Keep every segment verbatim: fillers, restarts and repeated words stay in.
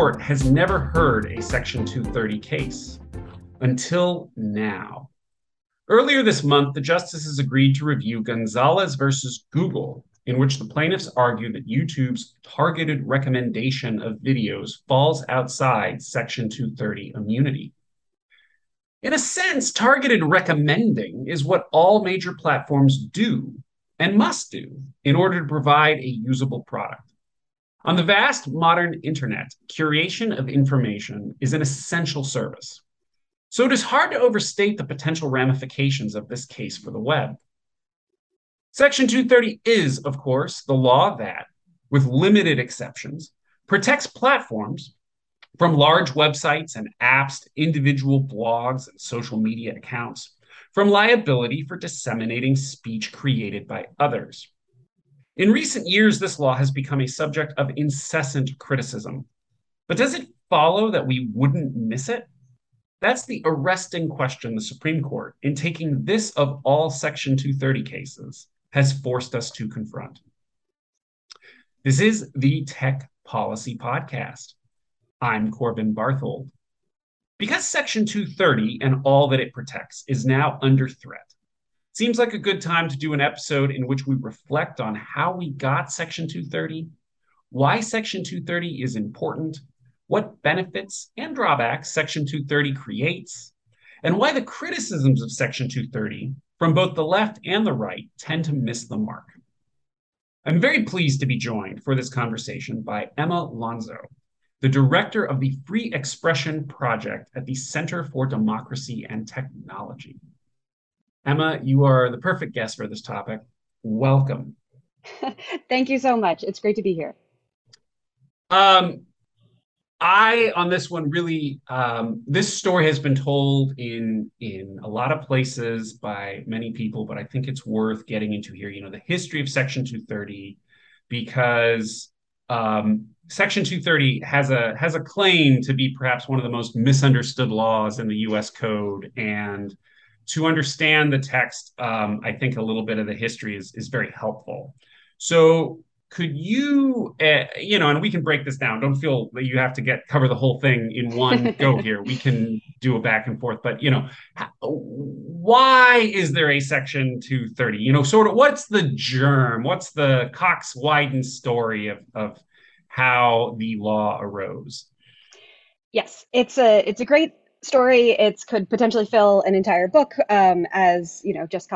court has never heard a Section two thirty case, until now. Earlier this month, the justices agreed to review Gonzalez versus Google, in which the plaintiffs argue that YouTube's targeted recommendation of videos falls outside Section two thirty immunity. In a sense, targeted recommending is what all major platforms do and must do in order to provide a usable product. On the vast modern internet, curation of information is an essential service. So it is hard to overstate the potential ramifications of this case for the web. Section two thirty is, of course, the law that, with limited exceptions, protects platforms from large websites and apps to individual blogs and social media accounts, from liability for disseminating speech created by others. In recent years, this law has become a subject of incessant criticism. But does it follow that we wouldn't miss it? That's the arresting question the Supreme Court, in taking this of all Section two thirty cases, has forced us to confront. This is the Tech Policy Podcast. I'm Corbin Barthold. Because Section two thirty and all that it protects is now under threat, it seems like a good time to do an episode in which we reflect on how we got Section two thirty, why Section two thirty is important, what benefits and drawbacks Section two thirty creates, and why the criticisms of Section two thirty from both the left and the right tend to miss the mark. I'm very pleased to be joined for this conversation by Emma Llansó, the director of the Free Expression Project at the Center for Democracy and Technology. Emma, you are the perfect guest for this topic. Welcome. Thank you so much. It's great to be here. Um. I, on this one, really, um, this story has been told in in a lot of places by many people, but I think it's worth getting into here, you know, the history of Section two thirty, because um, Section two thirty has a has a claim to be perhaps one of the most misunderstood laws in the U S Code. And to understand the text, um, I think a little bit of the history is, is very helpful. So could you, uh, you know, and we can break this down. Don't feel that you have to get cover the whole thing in one go here. We can do a back and forth. But, you know, how, why is there a Section two thirty? You know, sort of what's the germ? What's the Cox Wyden story of, of how the law arose? Yes, it's a it's a great story. It could potentially fill an entire book, um, as, you know, Jeff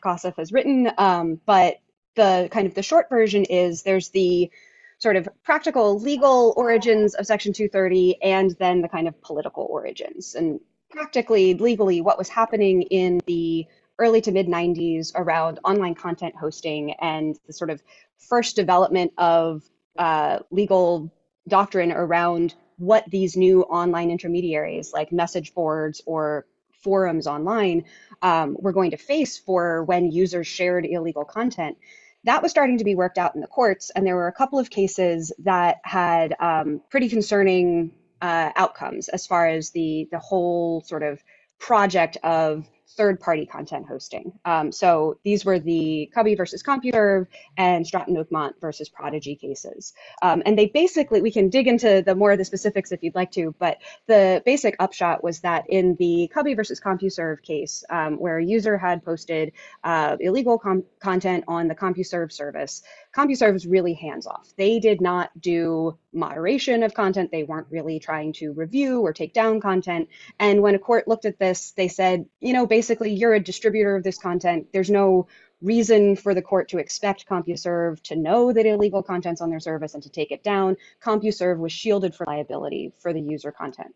Kosseff has written. Um, but the kind of the short version is there's the sort of practical legal origins of Section two thirty and then the kind of political origins. And practically, legally, what was happening in the early to mid nineties around online content hosting and the sort of first development of uh, legal doctrine around what these new online intermediaries like message boards or forums online um, were going to face for when users shared illegal content. That was starting to be worked out in the courts, and there were a couple of cases that had um, pretty concerning uh, outcomes as far as the, the whole sort of project of third-party content hosting. Um, so these were the Cubby versus CompuServe and Stratton Oakmont versus Prodigy cases. Um, and they basically, we can dig into the more of the specifics if you'd like to, but the basic upshot was that in the Cubby versus CompuServe case, um, where a user had posted uh, illegal com- content on the CompuServe service, CompuServe was really hands-off. They did not do moderation of content. They weren't really trying to review or take down content. And when a court looked at this, they said, you know, basically, you're a distributor of this content. There's no reason for the court to expect CompuServe to know that illegal content's on their service and to take it down. CompuServe was shielded from liability for the user content.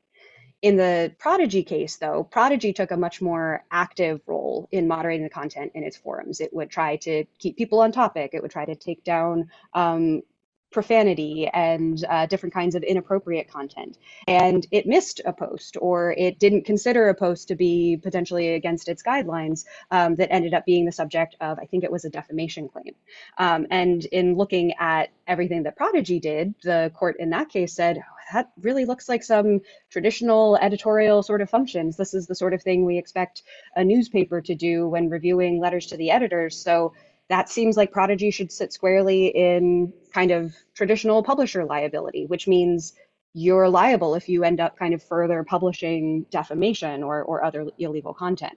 In the Prodigy case, though, Prodigy took a much more active role in moderating the content in its forums. It would try to keep people on topic. It would try to take down um, profanity and uh, different kinds of inappropriate content. And it missed a post, or it didn't consider a post to be potentially against its guidelines um, that ended up being the subject of, I think it was a defamation claim. Um, and in looking at everything that Prodigy did, the court in that case said, that really looks like some traditional editorial sort of functions. This is the sort of thing we expect a newspaper to do when reviewing letters to the editors. So that seems like Prodigy should sit squarely in kind of traditional publisher liability, which means you're liable if you end up kind of further publishing defamation or, or other illegal content.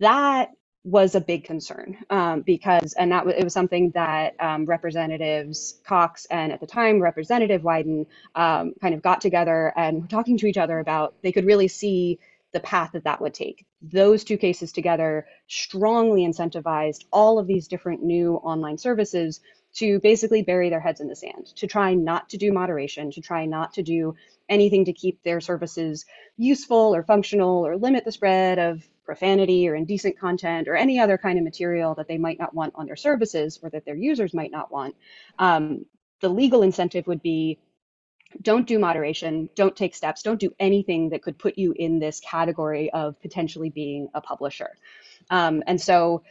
That was a big concern um, because, and that it was something that um, Representatives Cox and at the time Representative Wyden um, kind of got together and were talking to each other about. They could really see the path that that would take. Those two cases together strongly incentivized all of these different new online services to basically bury their heads in the sand, to try not to do moderation, to try not to do anything to keep their services useful or functional or limit the spread of profanity or indecent content or any other kind of material that they might not want on their services or that their users might not want. Um, the legal incentive would be, don't do moderation, don't take steps, don't do anything that could put you in this category of potentially being a publisher. Um, and so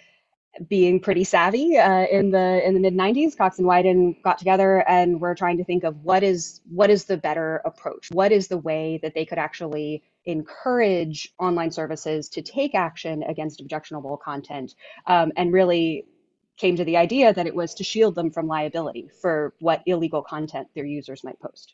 being pretty savvy uh, in the in the mid nineties, Cox and Wyden got together and were trying to think of what is what is the better approach? What is the way that they could actually encourage online services to take action against objectionable content, um, and really came to the idea that it was to shield them from liability for what illegal content their users might post.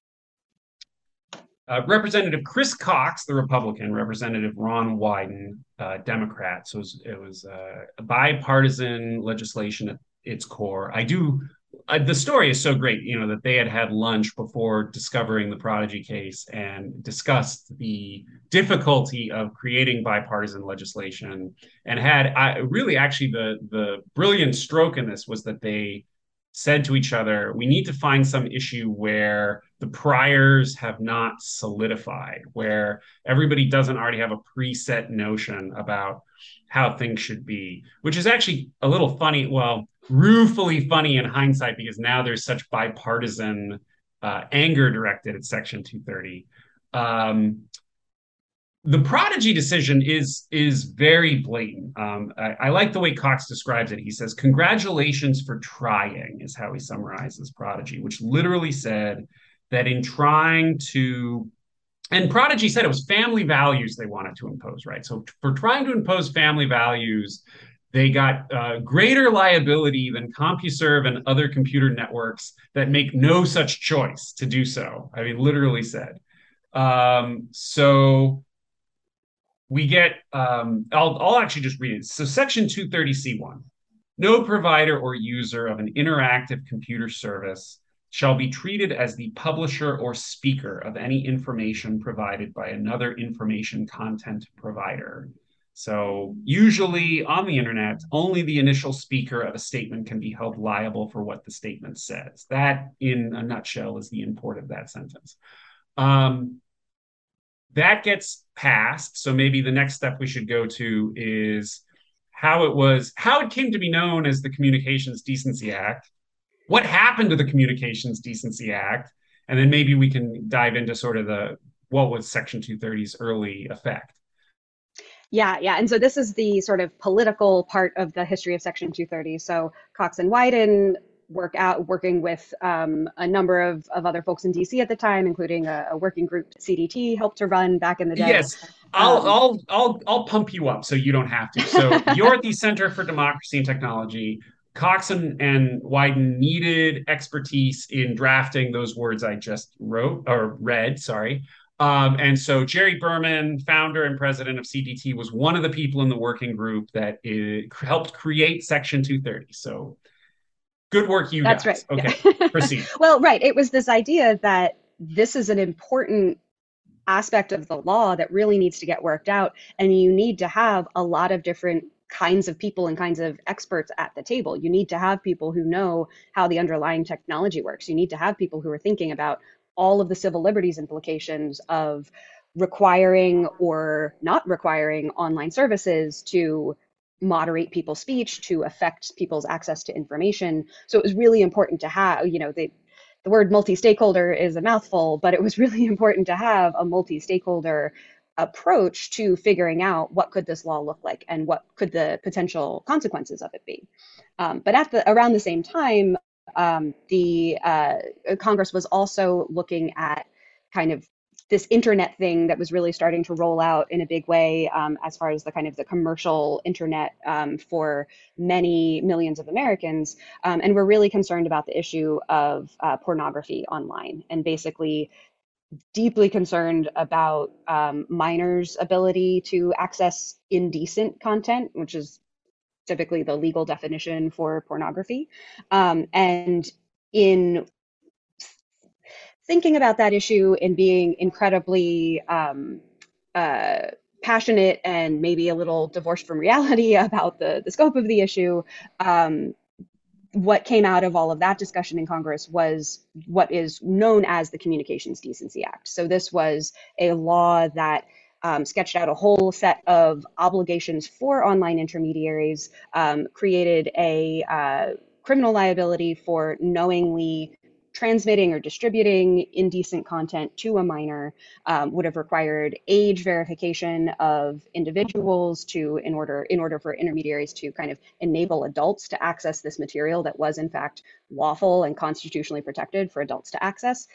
Uh, Representative Chris Cox, the Republican, Representative Ron Wyden, uh, Democrat. So it was, it was uh, a bipartisan legislation at its core. I do, uh, the story is so great, you know, that they had had lunch before discovering the Prodigy case and discussed the difficulty of creating bipartisan legislation, and had I, really actually the, the brilliant stroke in this was that they said to each other, we need to find some issue where the priors have not solidified, where everybody doesn't already have a preset notion about how things should be, which is actually a little funny, well, ruefully funny in hindsight, because now there's such bipartisan uh, anger directed at Section two thirty. Um, The Prodigy decision is, is very blatant. Um, I, I like the way Cox describes it. He says, congratulations for trying, is how he summarizes Prodigy, which literally said that in trying to, and Prodigy said it was family values they wanted to impose, right? So for trying to impose family values, they got uh, greater liability than CompuServe and other computer networks that make no such choice to do so. I mean, literally said. Um, so... We get, um, I'll, I'll actually just read it. So Section two thirty C one, no provider or user of an interactive computer service shall be treated as the publisher or speaker of any information provided by another information content provider. So usually on the internet, only the initial speaker of a statement can be held liable for what the statement says. That, in a nutshell, is the import of that sentence. Um, That gets passed. So maybe the next step we should go to is how it was, how it came to be known as the Communications Decency Act. What happened to the Communications Decency Act? And then maybe we can dive into sort of the, what was Section two thirty's early effect? Yeah, yeah. And so this is the sort of political part of the history of Section two thirty. So Cox and Wyden work out, working with um, a number of, of other folks in D C at the time, including a, a working group C D T helped to run back in the day. Yes, I'll, um, I'll, I'll, I'll pump you up so you don't have to. So you're at the Center for Democracy and Technology. Cox and, and Wyden needed expertise in drafting those words I just wrote, or read, sorry. Um, and so Jerry Berman, founder and president of C D T, was one of the people in the working group that it, helped create Section two thirty. So good work, you That's guys. Right. Okay, yeah. Proceed. Well, right. It was this idea that this is an important aspect of the law that really needs to get worked out. And you need to have a lot of different kinds of people and kinds of experts at the table. You need to have people who know how the underlying technology works. You need to have people who are thinking about all of the civil liberties implications of requiring or not requiring online services to moderate people's speech, to affect people's access to information. So it was really important to have, you know, the, the word multi-stakeholder is a mouthful, but it was really important to have a multi-stakeholder approach to figuring out what could this law look like and what could the potential consequences of it be. Um, but at the around the same time, um, the uh, Congress was also looking at kind of this internet thing that was really starting to roll out in a big way um, as far as the kind of the commercial internet um, for many millions of Americans. Um, and we're really concerned about the issue of uh, pornography online and basically deeply concerned about um, minors' ability to access indecent content, which is typically the legal definition for pornography. Um, and in thinking about that issue and being incredibly um, uh, passionate and maybe a little divorced from reality about the, the scope of the issue, um, what came out of all of that discussion in Congress was what is known as the Communications Decency Act. So this was a law that um, sketched out a whole set of obligations for online intermediaries, um, created a uh, criminal liability for knowingly transmitting or distributing indecent content to a minor, um, would have required age verification of individuals to in order in order for intermediaries to kind of enable adults to access this material that was in fact lawful and constitutionally protected for adults to access.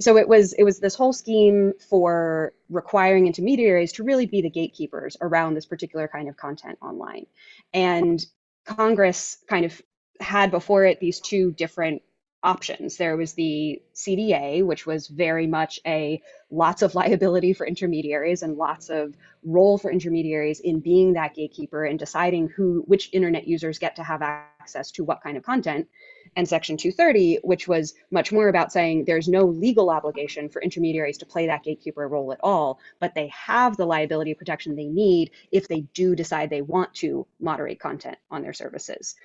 So it was it was this whole scheme for requiring intermediaries to really be the gatekeepers around this particular kind of content online. And Congress kind of had before it these two different options. There was the C D A, which was very much a lots of liability for intermediaries and lots of role for intermediaries in being that gatekeeper and deciding who, which internet users get to have access to what kind of content, and Section two thirty, which was much more about saying there's no legal obligation for intermediaries to play that gatekeeper role at all, but they have the liability protection they need if they do decide they want to moderate content on their services.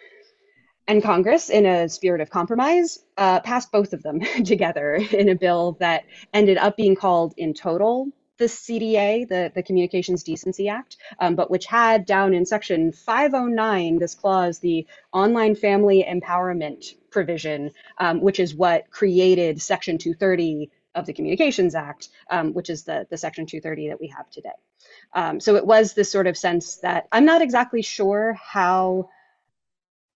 And Congress, in a spirit of compromise, uh, passed both of them together in a bill that ended up being called in total the C D A, the, the Communications Decency Act, um, but which had down in Section five oh nine this clause, the online family empowerment provision, um, which is what created Section two thirty of the Communications Act, um, which is the, the Section two thirty that we have today. Um, so it was this sort of sense that I'm not exactly sure how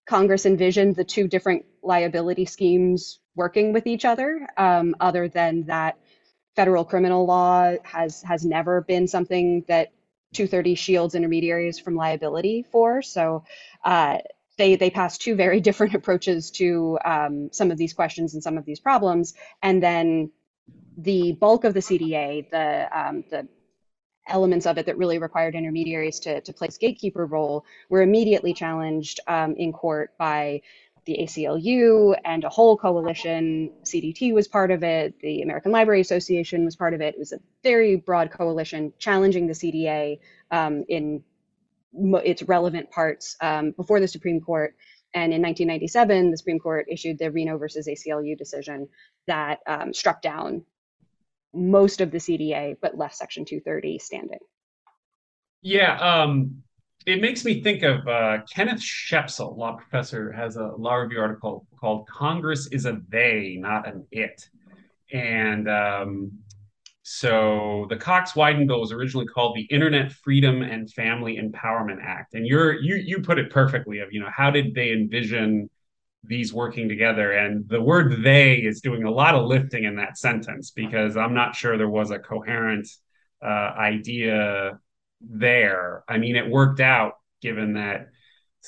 Congress envisioned the two different liability schemes working with each other, um, other than that federal criminal law has, has never been something that two thirty shields intermediaries from liability for. So uh, they, they passed two very different approaches to um, some of these questions and some of these problems. And then the bulk of the C D A, the, um, the elements of it that really required intermediaries to, to play gatekeeper role were immediately challenged um, in court by the A C L U and a whole coalition. C D T was part of it, the American Library Association was part of it. It was a very broad coalition challenging the C D A um, in its relevant parts um, before the Supreme Court. And in nineteen ninety-seven, the Supreme Court issued the Reno versus A C L U decision that um, struck down most of the C D A, but left Section two thirty standing. Yeah, um, it makes me think of uh, Kenneth Shepsel, law professor, has a law review article called Congress is a They, Not an It. And um, so the Cox-Wyden bill was originally called the Internet Freedom and Family Empowerment Act. And you're, you you put it perfectly of, you know, how did they envision these working together? And the word they is doing a lot of lifting in that sentence, because I'm not sure there was a coherent uh, idea there. I mean, it worked out given that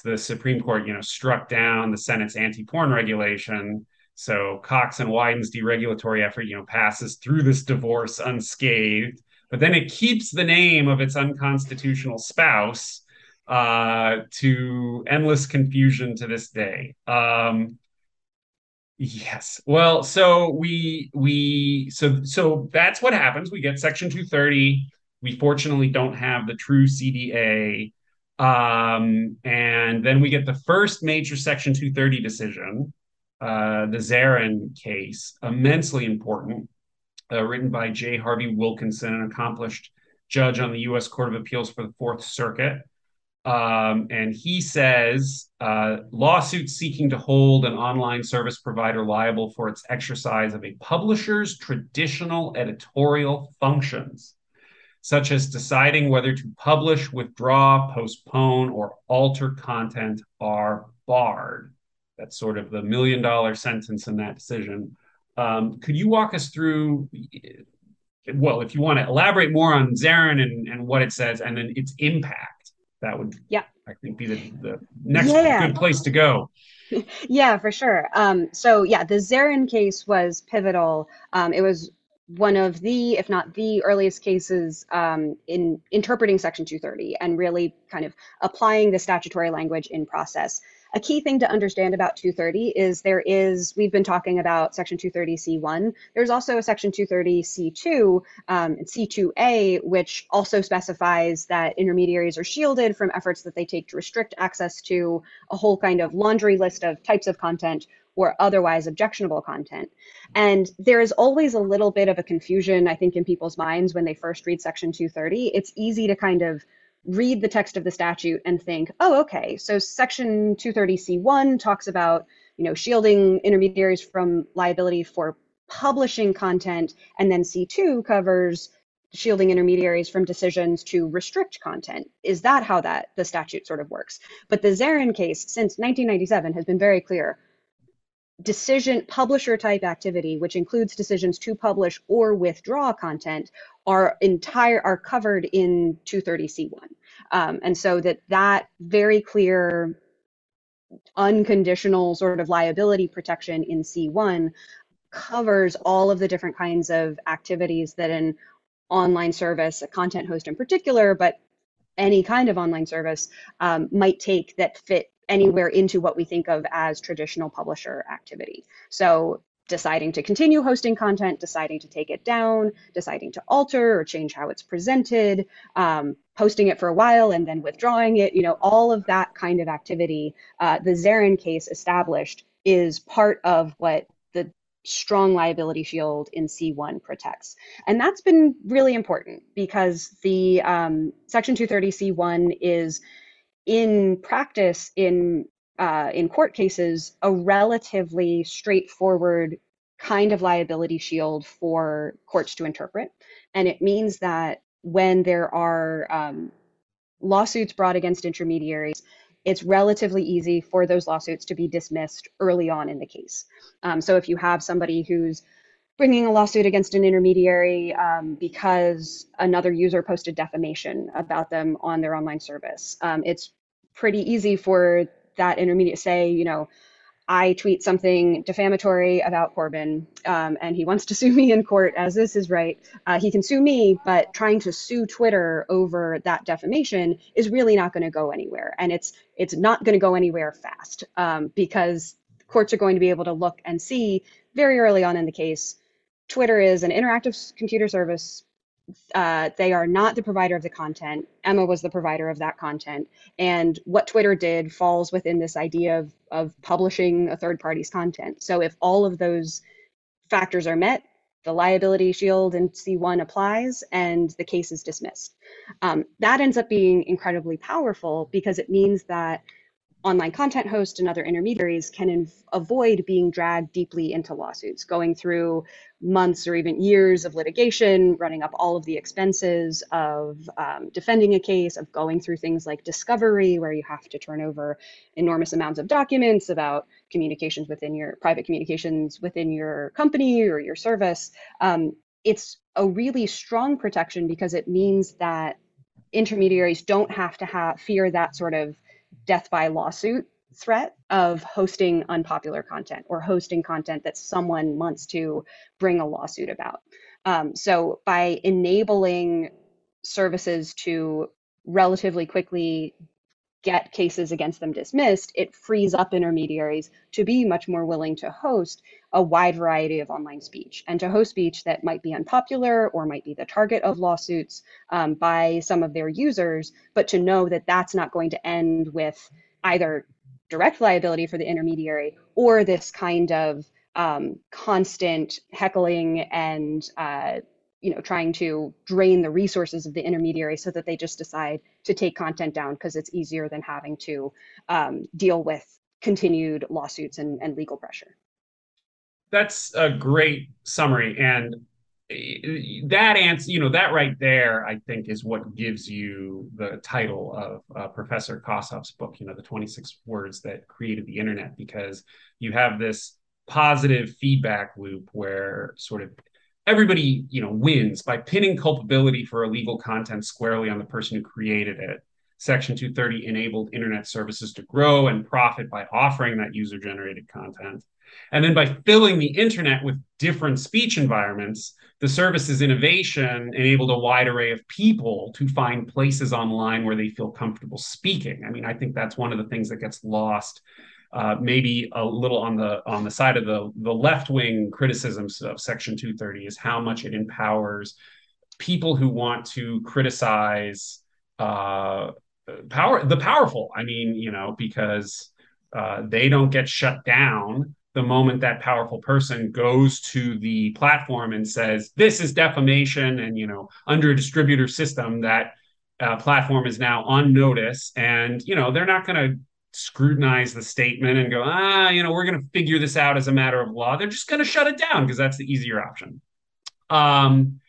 the Supreme Court, you know, struck down the Senate's anti-porn regulation. So Cox and Wyden's deregulatory effort, you know, passes through this divorce unscathed, but then it keeps the name of its unconstitutional spouse Uh, to endless confusion to this day. Um, yes. Well, so we we so so that's what happens. We get Section two thirty. We fortunately don't have the true C D A, um, and then we get the first major Section two thirty decision, uh, the Zeran case, immensely important, uh, written by J. Harvey Wilkinson, an accomplished judge on the U S Court of Appeals for the Fourth Circuit. Um, and he says, uh, lawsuits seeking to hold an online service provider liable for its exercise of a publisher's traditional editorial functions, such as deciding whether to publish, withdraw, postpone, or alter content, are barred. That's sort of the million dollar sentence in that decision. Um, could you walk us through, well, if you want to elaborate more on Zeran and, and what it says and then its impact? That would, yeah, I think, be the, the next yeah. good place to go. Yeah, for sure. Um, so yeah, the Zeran case was pivotal. Um, it was one of the, if not the earliest cases um, in interpreting Section two thirty and really kind of applying the statutory language in process. A key thing to understand about two thirty is there is, we've been talking about Section two thirty C one. There's also a Section two thirty C two um, and C two A, which also specifies that intermediaries are shielded from efforts that they take to restrict access to a whole kind of laundry list of types of content or otherwise objectionable content. And there is always a little bit of a confusion, I think, in people's minds when they first read Section two thirty. It's easy to kind of read the text of the statute and think, oh, okay, so Section two thirty C one talks about, you know, shielding intermediaries from liability for publishing content, and then C two covers shielding intermediaries from decisions to restrict content. Is that how that the statute sort of works? But the Zeran case since nineteen ninety-seven has been very clear. Decision publisher type activity, which includes decisions to publish or withdraw content, are entire are covered in two thirty C one, um, and so that that very clear unconditional sort of liability protection in C one covers all of the different kinds of activities that an online service, a content host in particular, but any kind of online service um, might take that fit anywhere into what we think of as traditional publisher activity. So deciding to continue hosting content, deciding to take it down, deciding to alter or change how it's presented, um, posting it for a while and then withdrawing it, you know, all of that kind of activity, uh, the Zeran case established is part of what the strong liability shield in C one protects. And that's been really important because the um, Section two thirty C one is, in practice, in uh, in court cases, a relatively straightforward kind of liability shield for courts to interpret, and it means that when there are um, lawsuits brought against intermediaries, it's relatively easy for those lawsuits to be dismissed early on in the case. Um, so if you have somebody who's bringing a lawsuit against an intermediary um, because another user posted defamation about them on their online service, um, it's pretty easy for that intermediary to say, you know, I tweet something defamatory about Corbin um, and he wants to sue me in court as this is right. Uh, he can sue me, but trying to sue Twitter over that defamation is really not going to go anywhere. And it's, it's not going to go anywhere fast um, because courts are going to be able to look and see very early on in the case, Twitter is an interactive computer service. Uh, they are not the provider of the content. Emma was the provider of that content. And what Twitter did falls within this idea of, of publishing a third party's content. So if all of those factors are met, the liability shield in C one applies and the case is dismissed. Um, that ends up being incredibly powerful because it means that online content hosts and other intermediaries can avoid being dragged deeply into lawsuits, going through months or even years of litigation, running up all of the expenses of um, defending a case, of going through things like discovery, where you have to turn over enormous amounts of documents about communications within your private communications within your company or your service. Um, it's a really strong protection because it means that intermediaries don't have to have fear that sort of death by lawsuit threat of hosting unpopular content or hosting content that someone wants to bring a lawsuit about. Um, so by enabling services to relatively quickly get cases against them dismissed, it frees up intermediaries to be much more willing to host a wide variety of online speech and to host speech that might be unpopular or might be the target of lawsuits um, by some of their users, but to know that that's not going to end with either direct liability for the intermediary or this kind of um, constant heckling and uh, you know, trying to drain the resources of the intermediary so that they just decide to take content down because it's easier than having to um, deal with continued lawsuits and, and legal pressure. That's a great summary. And that answer, you know, that right there, I think, is what gives you the title of uh, Professor Kosseff's book, you know, the twenty-six words that created the internet, because you have this positive feedback loop where sort of everybody, you know, wins by pinning culpability for illegal content squarely on the person who created it. Section two thirty enabled internet services to grow and profit by offering that user-generated content. And then by filling the internet with different speech environments, the service's innovation enabled a wide array of people to find places online where they feel comfortable speaking. I mean, I think that's one of the things that gets lost, uh, maybe a little on the on the side of the, the left-wing criticisms of Section two thirty, is how much it empowers people who want to criticize uh, power the powerful. I mean, you know, because uh, they don't get shut down the moment that powerful person goes to the platform and says, this is defamation. And, you know, under a distributor system, that uh, platform is now on notice. And, you know, they're not going to scrutinize the statement and go, ah, you know, we're going to figure this out as a matter of law. They're just going to shut it down because that's the easier option. Um,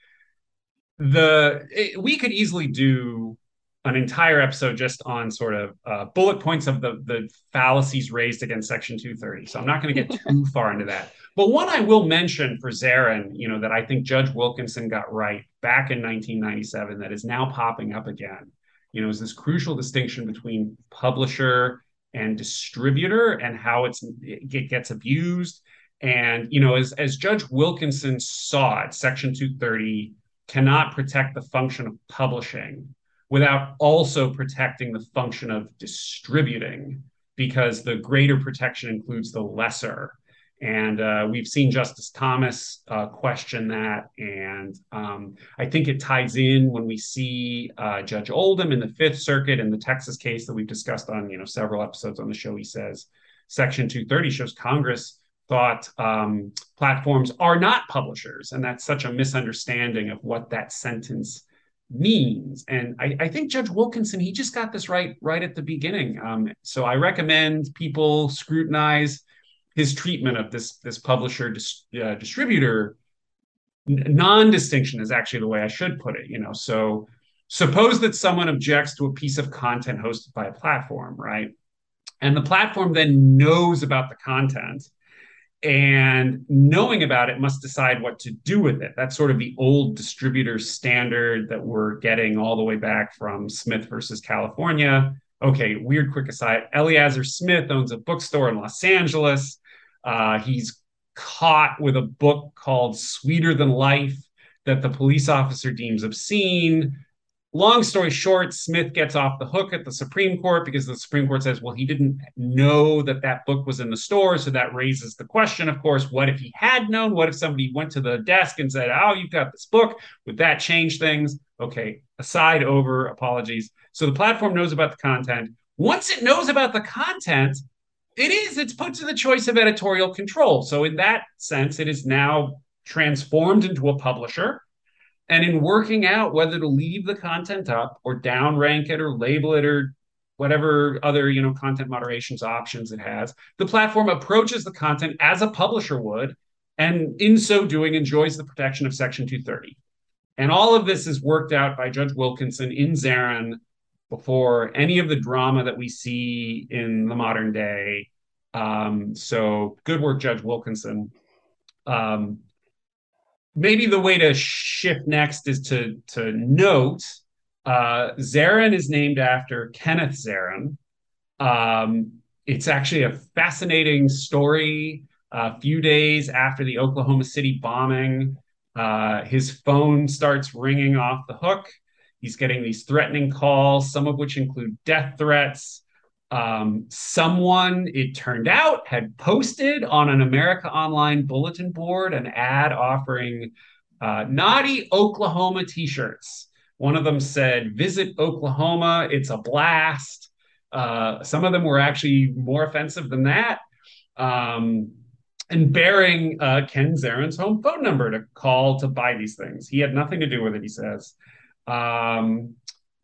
the it, we could easily do an entire episode just on sort of uh, bullet points of the, the fallacies raised against Section two thirty. So I'm not going to get too far into that. But one I will mention for Zeran, you know, that I think Judge Wilkinson got right back in nineteen ninety-seven that is now popping up again, you know, is this crucial distinction between publisher and distributor and how it's, it gets abused. And, you know, as, as Judge Wilkinson saw it, Section two thirty cannot protect the function of publishing without also protecting the function of distributing, because the greater protection includes the lesser. And uh, we've seen Justice Thomas uh, question that. And um, I think it ties in when we see uh, Judge Oldham in the Fifth Circuit in the Texas case that we've discussed on, you know, several episodes on the show. He says, Section two thirty shows Congress thought um, platforms are not publishers. And that's such a misunderstanding of what that sentence means. And I, I think Judge Wilkinson, he just got this right right at the beginning. Um, so I recommend people scrutinize his treatment of this this publisher dis, uh, distributor non-distinction is actually the way I should put it. You know, so suppose that someone objects to a piece of content hosted by a platform, right? And the platform then knows about the content, and knowing about it must decide what to do with it. That's sort of the old distributor standard that we're getting all the way back from Smith versus California. Okay, weird quick aside. Eleazar Smith owns a bookstore in Los Angeles. Uh, he's caught with a book called Sweeter Than Life that the police officer deems obscene. Long story short, Smith gets off the hook at the Supreme Court because the Supreme Court says, well, he didn't know that that book was in the store. So that raises the question, of course, what if he had known? What if somebody went to the desk and said, oh, you've got this book? Would that change things? Okay, aside over, apologies. So the platform knows about the content. Once it knows about the content, it is, it's put to the choice of editorial control. So in that sense, it is now transformed into a publisher. And in working out whether to leave the content up or downrank it or label it or whatever other, you know, content moderations options it has, the platform approaches the content as a publisher would, and in so doing enjoys the protection of Section two thirty. And all of this is worked out by Judge Wilkinson in Zeran before any of the drama that we see in the modern day. Um, so good work, Judge Wilkinson. Um, Maybe the way to shift next is to to note uh, Zeran is named after Kenneth Zeran. Um, it's actually a fascinating story. A few days after the Oklahoma City bombing, uh, his phone starts ringing off the hook. He's getting these threatening calls, some of which include death threats. Um, someone, it turned out, had posted on an America Online bulletin board an ad offering uh, naughty Oklahoma t-shirts. One of them said, visit Oklahoma, it's a blast. Uh, some of them were actually more offensive than that. Um, and bearing uh, Ken Zeran's home phone number to call to buy these things. He had nothing to do with it, he says. Um,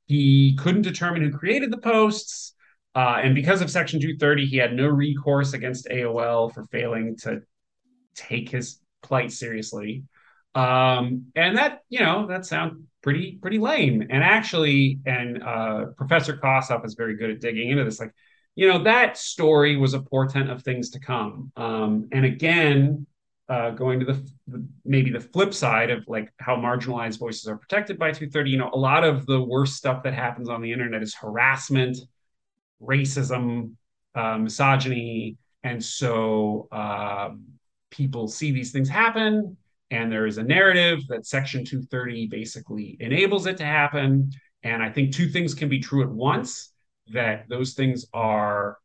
he couldn't determine who created the posts. Uh, and because of Section two thirty, he had no recourse against A O L for failing to take his plight seriously. Um, and that, you know, that sounds pretty, pretty lame. And actually, and uh, Professor Kosseff is very good at digging into this. Like, you know, that story was a portent of things to come. Um, and again, uh, going to the, the maybe the flip side of like how marginalized voices are protected by two thirty, you know, a lot of the worst stuff that happens on the internet is harassment, racism, uh, misogyny. And so uh, people see these things happen And there is a narrative that Section two thirty basically enables it to happen. And I think two things can be true at once, that those things are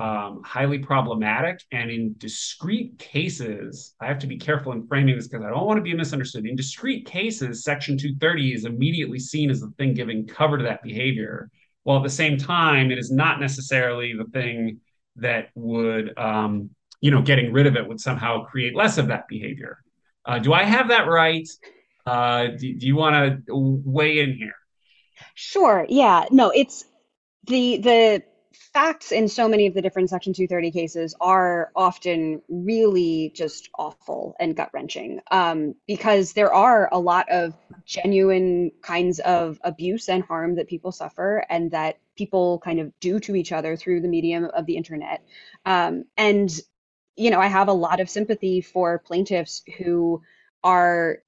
um, highly problematic. And in discrete cases, I have to be careful in framing this because I don't want to be misunderstood. In discrete cases, Section two thirty is immediately seen as the thing giving cover to that behavior, while at the same time, it is not necessarily the thing that would, um, you know, getting rid of it would somehow create less of that behavior. Uh, do I have that right? Uh, do, do you want to weigh in here? Sure. Yeah. No, it's the the facts in so many of the different Section two thirty cases are often really just awful and gut-wrenching um, because there are a lot of genuine kinds of abuse and harm that people suffer and that people kind of do to each other through the medium of the internet. Um, and you know, I have a lot of sympathy for plaintiffs who are,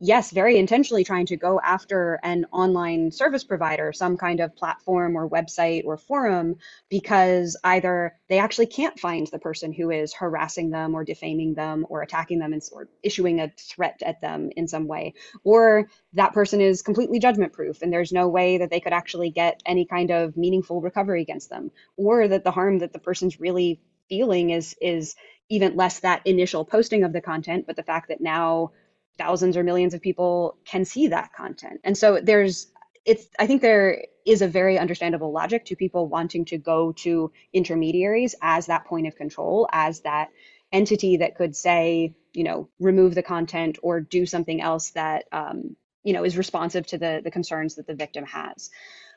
yes, very intentionally trying to go after an online service provider, some kind of platform or website or forum, because either they actually can't find the person who is harassing them or defaming them or attacking them and or issuing a threat at them in some way, or that person is completely judgment proof and there's no way that they could actually get any kind of meaningful recovery against them, or that the harm that the person's really feeling is is even less that initial posting of the content, but the fact that now thousands or millions of people can see that content. And so there's, it's, I think there is a very understandable logic to people wanting to go to intermediaries as that point of control, as that entity that could say, you know, remove the content or do something else that, um, you know, is responsive to the, the concerns that the victim has.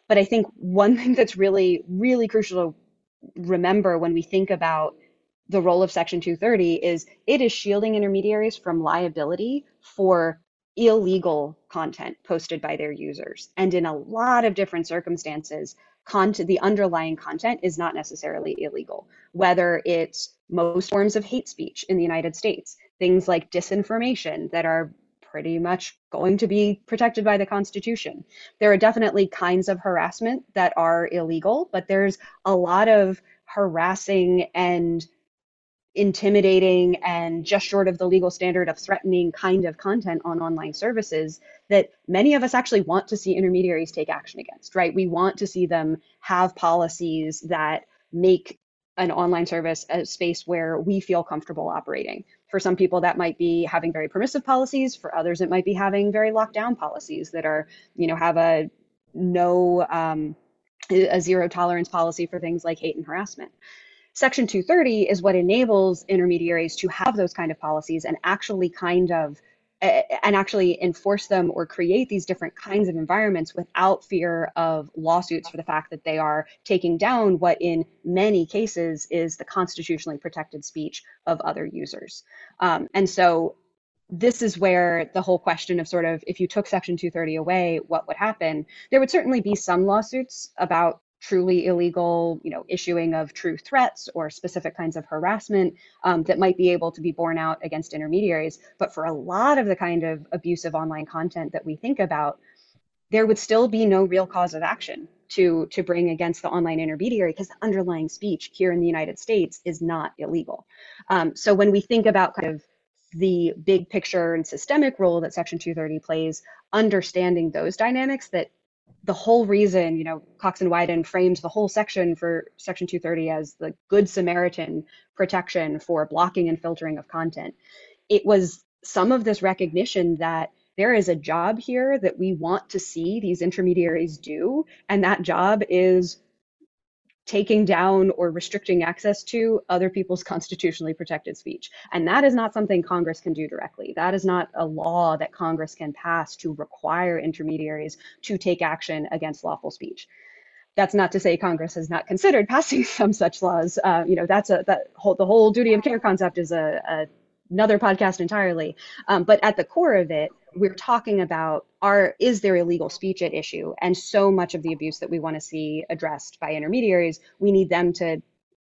But I think one thing that's really, really crucial to remember when we think about the role of Section two thirty is it is shielding intermediaries from liability for illegal content posted by their users. And in a lot of different circumstances, content, the underlying content is not necessarily illegal, whether it's most forms of hate speech in the United States, things like disinformation that are pretty much going to be protected by the Constitution. There are definitely kinds of harassment that are illegal, but there's a lot of harassing and intimidating and just short of the legal standard of threatening kind of content on online services that many of us actually want to see intermediaries take action against, right? We want to see them have policies that make an online service a space where we feel comfortable operating. For some people, that might be having very permissive policies. For others, it might be having very locked down policies that are, you know, have a no, um, a zero tolerance policy for things like hate and harassment. Section two thirty is what enables intermediaries to have those kind of policies and actually kind of and actually enforce them or create these different kinds of environments without fear of lawsuits for the fact that they are taking down what in many cases is the constitutionally protected speech of other users. Um, and so this is where the whole question of sort of if you took Section two thirty away, what would happen? There would certainly be some lawsuits about truly illegal, you know, issuing of true threats or specific kinds of harassment um, that might be able to be borne out against intermediaries. But for a lot of the kind of abusive online content that we think about, there would still be no real cause of action to, to bring against the online intermediary because the underlying speech here in the United States is not illegal. Um, so when we think about kind of the big picture and systemic role that Section two thirty plays, understanding those dynamics that the whole reason, you know, Cox and Wyden frames the whole section for Section two thirty as the Good Samaritan protection for blocking and filtering of content. It was some of this recognition that there is a job here that we want to see these intermediaries do, and that job is taking down or restricting access to other people's constitutionally protected speech. And that is not something Congress can do directly. That is not a law that Congress can pass to require intermediaries to take action against lawful speech. That's not to say Congress has not considered passing some such laws. Uh, you know, that's a that whole, the whole duty of care concept is a, a another podcast entirely. Um, but at the core of it, we're talking about are is there illegal speech at issue? And so much of the abuse that we want to see addressed by intermediaries, we need them to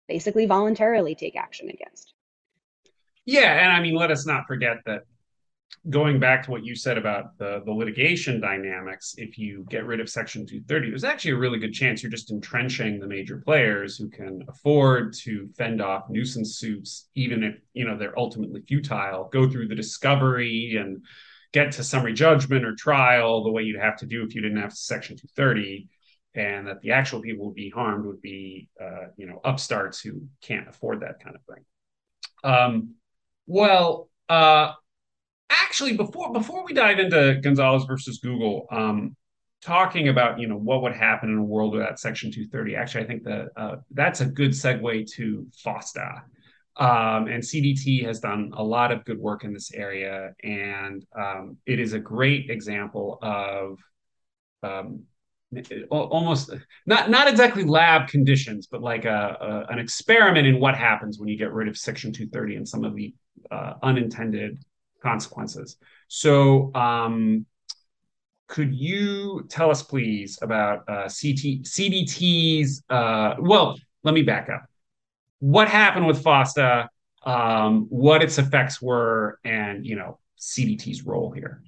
basically voluntarily take action against. Yeah, and I mean, let us not forget that going back to what you said about the, the litigation dynamics, if you get rid of Section two thirty, there's actually a really good chance you're just entrenching the major players who can afford to fend off nuisance suits, even if, you know, they're ultimately futile, go through the discovery and get to summary judgment or trial the way you'd have to do if you didn't have Section two thirty, and that the actual people would be harmed would be, uh, you know, upstarts who can't afford that kind of thing. Um, well, uh, Actually, before before we dive into Gonzalez versus Google, um, talking about, you know, what would happen in a world without Section two thirty, actually, I think that uh, that's a good segue to FOSTA. Um, and C D T has done a lot of good work in this area. And um, it is a great example of um, almost not, not exactly lab conditions, but like a, a, an experiment in what happens when you get rid of Section two thirty and some of the uh, unintended consequences. So um, could you tell us, please, about uh, C D T's, uh, well, let me back up. What happened with FOSTA, um, what its effects were, and, you know, C D T's role here?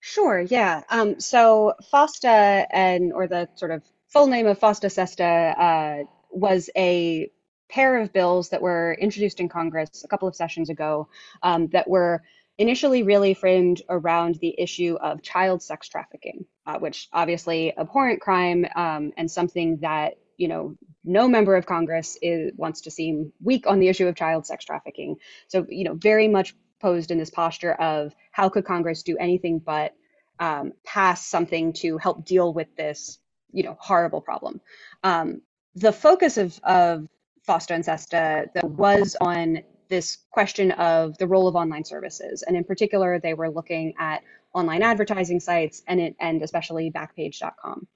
Sure, yeah. Um, so FOSTA, and or the sort of full name of FOSTA-SESTA, uh, was a pair of bills that were introduced in Congress a couple of sessions ago um, that were initially really framed around the issue of child sex trafficking, uh, which obviously abhorrent crime um, and something that, you know, no member of Congress is, wants to seem weak on the issue of child sex trafficking. So, you know, very much posed in this posture of how could Congress do anything but um, pass something to help deal with this, you know, horrible problem. Um, the focus of, of FOSTA and SESTA that was on this question of the role of online services. And in particular, they were looking at online advertising sites and, it, and especially Backpage dot com.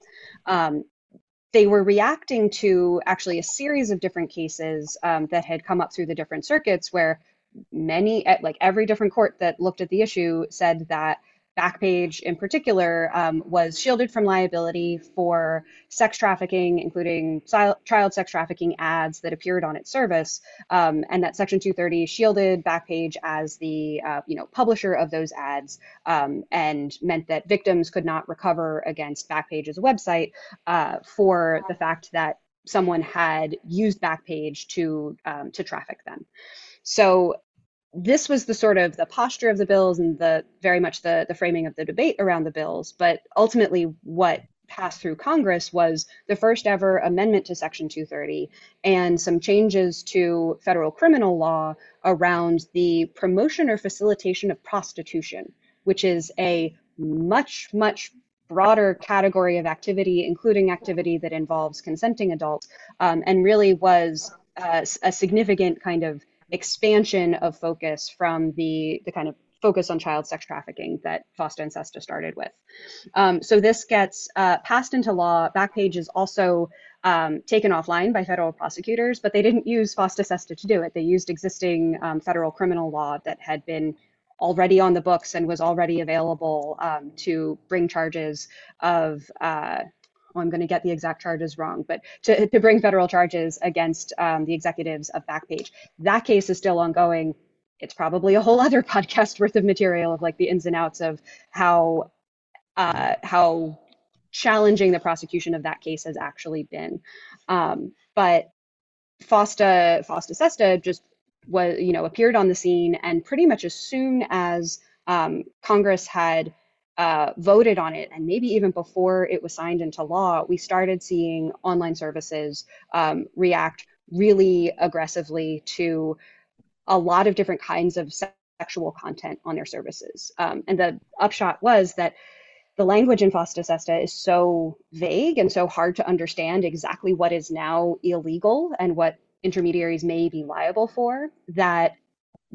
Um, they were reacting to actually a series of different cases um, that had come up through the different circuits where many, like every different court that looked at the issue said that Backpage in particular um, was shielded from liability for sex trafficking, including sil- child sex trafficking ads that appeared on its service, um, and that Section two thirty shielded Backpage as the uh, you know, publisher of those ads, um, and meant that victims could not recover against Backpage's website uh, for the fact that someone had used Backpage to um, to traffic them. So this was the sort of the posture of the bills and the very much the, the framing of the debate around the bills. But ultimately what passed through Congress was the first ever amendment to Section two thirty and some changes to federal criminal law around the promotion or facilitation of prostitution, which is a much, much broader category of activity, including activity that involves consenting adults, um, and really was uh, a significant kind of expansion of focus from the, the kind of focus on child sex trafficking that FOSTA and SESTA started with. Um, so this gets uh, passed into law. Backpage is also um, taken offline by federal prosecutors, but they didn't use FOSTA-SESTA to do it. They used existing um, federal criminal law that had been already on the books and was already available um, to bring charges of, uh, well, I'm going to get the exact charges wrong, but to, to bring federal charges against um, the executives of Backpage. That case is still ongoing. It's probably a whole other podcast worth of material of like the ins and outs of how uh, how challenging the prosecution of that case has actually been. Um, but FOSTA, FOSTA-SESTA just was, you know, appeared on the scene, and pretty much as soon as um, Congress had Uh, voted on it, and maybe even before it was signed into law, we started seeing online services um, react really aggressively to a lot of different kinds of sexual content on their services. Um, and the upshot was that the language in FOSTA-SESTA is so vague and so hard to understand exactly what is now illegal and what intermediaries may be liable for, that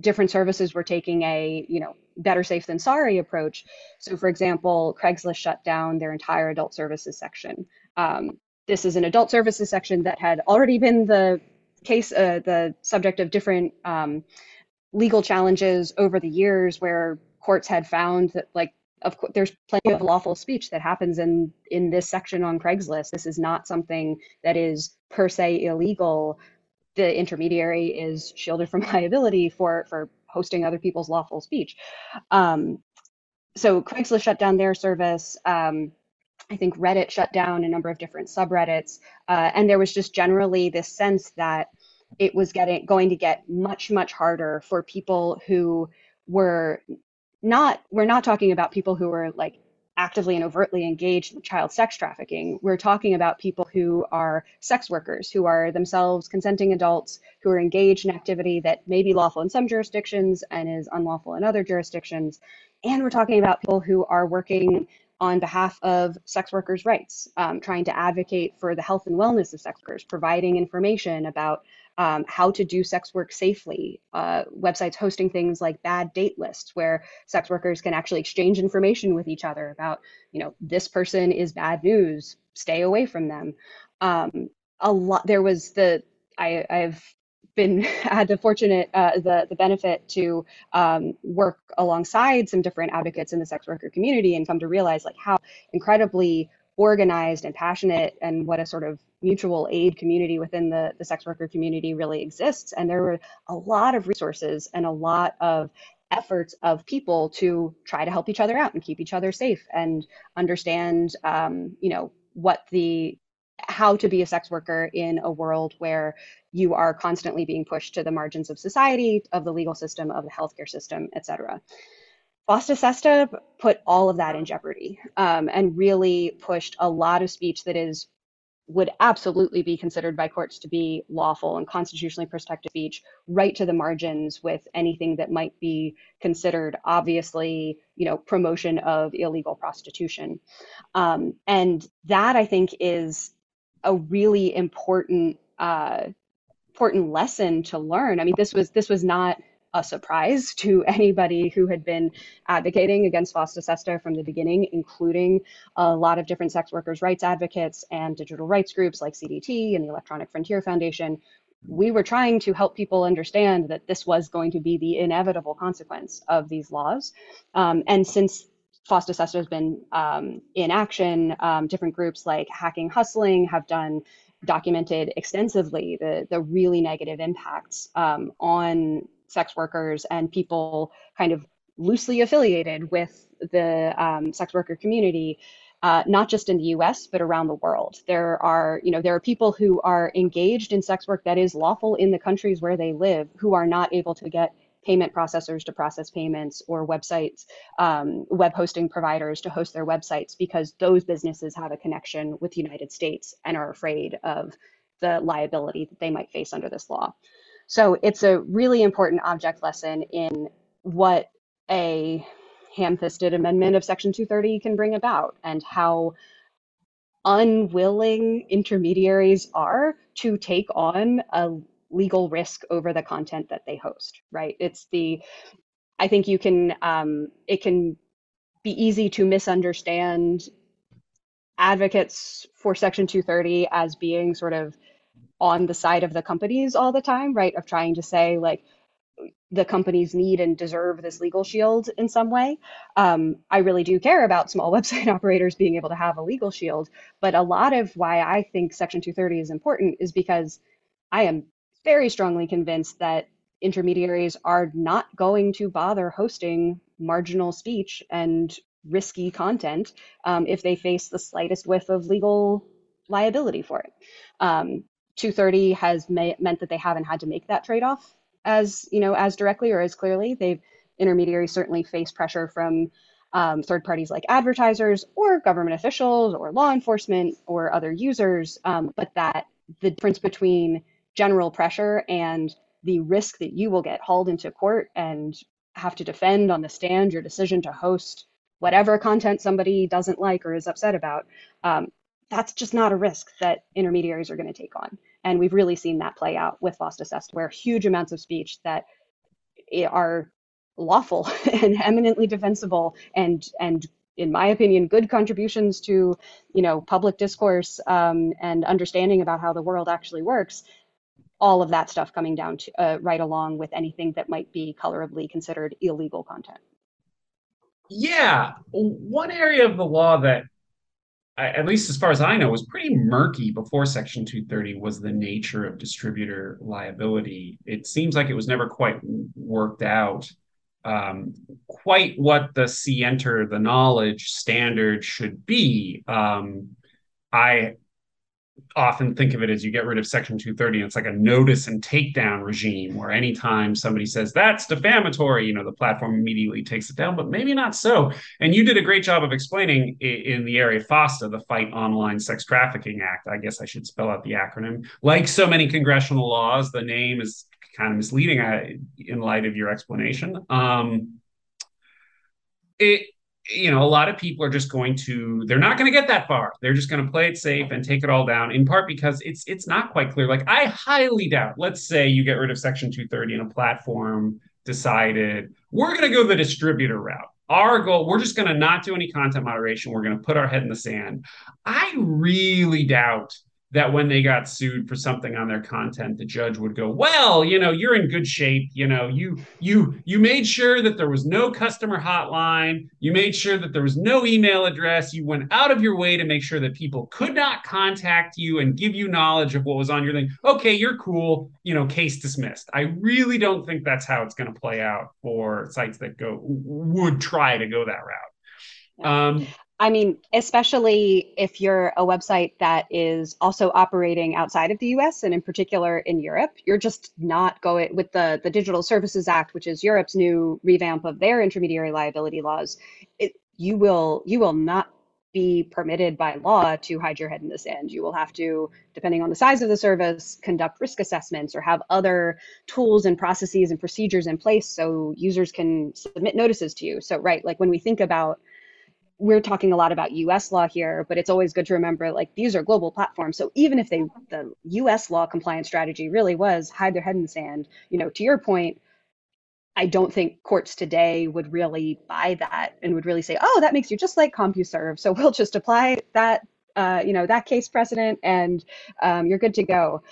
different services were taking a, you know, better safe than sorry approach. So for example, Craigslist shut down their entire adult services section. Um, this is an adult services section that had already been the case, uh, the subject of different um, legal challenges over the years where courts had found that, like, of course, there's plenty of lawful speech that happens in, in this section on Craigslist. This is not something that is per se illegal. The intermediary is shielded from liability for, for hosting other people's lawful speech. Um, so Craigslist shut down their service. Um, I think Reddit shut down a number of different subreddits. Uh, and there was just generally this sense that it was getting going to get much, much harder for people who were not, we're not talking about people who were like actively and overtly engaged in child sex trafficking. We're talking about people who are sex workers, who are themselves consenting adults, who are engaged in activity that may be lawful in some jurisdictions and is unlawful in other jurisdictions. And we're talking about people who are working on behalf of sex workers' rights, um, trying to advocate for the health and wellness of sex workers, providing information about um, how to do sex work safely, uh, websites hosting things like bad date lists where sex workers can actually exchange information with each other about, you know, this person is bad news, stay away from them. Um, a lot, there was the, I, I've been, had the fortunate, uh, the, the benefit to um, work alongside some different advocates in the sex worker community and come to realize like how incredibly organized and passionate and what a sort of mutual aid community within the, the sex worker community really exists. And there were a lot of resources and a lot of efforts of people to try to help each other out and keep each other safe and understand, um, you know, what the, how to be a sex worker in a world where you are constantly being pushed to the margins of society, of the legal system, of the healthcare system, et cetera. FOSTA SESTA put all of that in jeopardy um, and really pushed a lot of speech that is would absolutely be considered by courts to be lawful and constitutionally protected speech right to the margins with anything that might be considered obviously, you know, promotion of illegal prostitution. Um, and that I think is a really important uh, important lesson to learn. I mean, this was this was not a surprise to anybody who had been advocating against FOSTA SESTA from the beginning, including a lot of different sex workers' rights advocates and digital rights groups like C D T and the Electronic Frontier Foundation. We were trying to help people understand that this was going to be the inevitable consequence of these laws. Um, and since FOSTA SESTA has been um, in action, um, different groups like Hacking Hustling have done documented extensively the, the really negative impacts um, on sex workers and people kind of loosely affiliated with the um, sex worker community, uh, not just in the U S, but around the world. There are, you know, there are people who are engaged in sex work that is lawful in the countries where they live, who are not able to get payment processors to process payments or websites, um, web hosting providers to host their websites because those businesses have a connection with the United States and are afraid of the liability that they might face under this law. So it's a really important object lesson in what a ham-fisted amendment of Section two thirty can bring about and how unwilling intermediaries are to take on a legal risk over the content that they host, right? It's the, I think you can, um, it can be easy to misunderstand advocates for Section two thirty as being sort of on the side of the companies all the time, right? Of trying to say like, the companies need and deserve this legal shield in some way. Um, I really do care about small website operators being able to have a legal shield, but a lot of why I think Section two thirty is important is because I am very strongly convinced that intermediaries are not going to bother hosting marginal speech and risky content um, if they face the slightest whiff of legal liability for it. Um, two thirty has may, meant that they haven't had to make that trade-off as, you know, as directly or as clearly. They've intermediaries certainly face pressure from um, third parties like advertisers or government officials or law enforcement or other users, um, but that the difference between general pressure and the risk that you will get hauled into court and have to defend on the stand your decision to host whatever content somebody doesn't like or is upset about, um, that's just not a risk that intermediaries are going to take on. And we've really seen that play out with FOSTA SESTA, where huge amounts of speech that are lawful and eminently defensible and, and in my opinion, good contributions to, you know, public discourse um, and understanding about how the world actually works, all of that stuff coming down to, uh, right along with anything that might be colorably considered illegal content. Yeah, one area of the law that at least as far as I know, was pretty murky before Section two thirty was the nature of distributor liability. It seems like it was never quite worked out, um, quite what the scienter, the knowledge standard should be. Um, I often think of it as you get rid of Section two thirty, and it's like a notice and takedown regime where anytime somebody says that's defamatory, you know, the platform immediately takes it down, but maybe not so. And you did a great job of explaining in the area of FOSTA, the Fight Online Sex Trafficking Act. I guess I should spell out the acronym. Like so many congressional laws, the name is kind of misleading in light of your explanation. Um, it you know, a lot of people are just going to, they're not going to get that far. They're just going to play it safe and take it all down, in part because it's it's not quite clear. Like, I highly doubt, let's say you get rid of Section two thirty and a platform decided, we're going to go the distributor route. Our goal, we're just going to not do any content moderation. We're going to put our head in the sand. I really doubt that when they got sued for something on their content, the judge would go, well, you know, you're in good shape. You know, you you you made sure that there was no customer hotline. You made sure that there was no email address. You went out of your way to make sure that people could not contact you and give you knowledge of what was on your thing. Okay, you're cool. You know, case dismissed. I really don't think that's how it's going to play out for sites that go would try to go that route. Um, I mean, especially if you're a website that is also operating outside of the U S and in particular in Europe, you're just not going with the, the Digital Services Act, which is Europe's new revamp of their intermediary liability laws. It, you will you will not be permitted by law to hide your head in the sand. You will have to, depending on the size of the service, conduct risk assessments or have other tools and processes and procedures in place so users can submit notices to you. So, right, like when we think about, we're talking a lot about U S law here, but it's always good to remember, like, these are global platforms. So even if they, the U S law compliance strategy really was hide their head in the sand, you know, to your point, I don't think courts today would really buy that and would really say, oh, that makes you just like CompuServe. So we'll just apply that, uh, you know, that case precedent and um, you're good to go.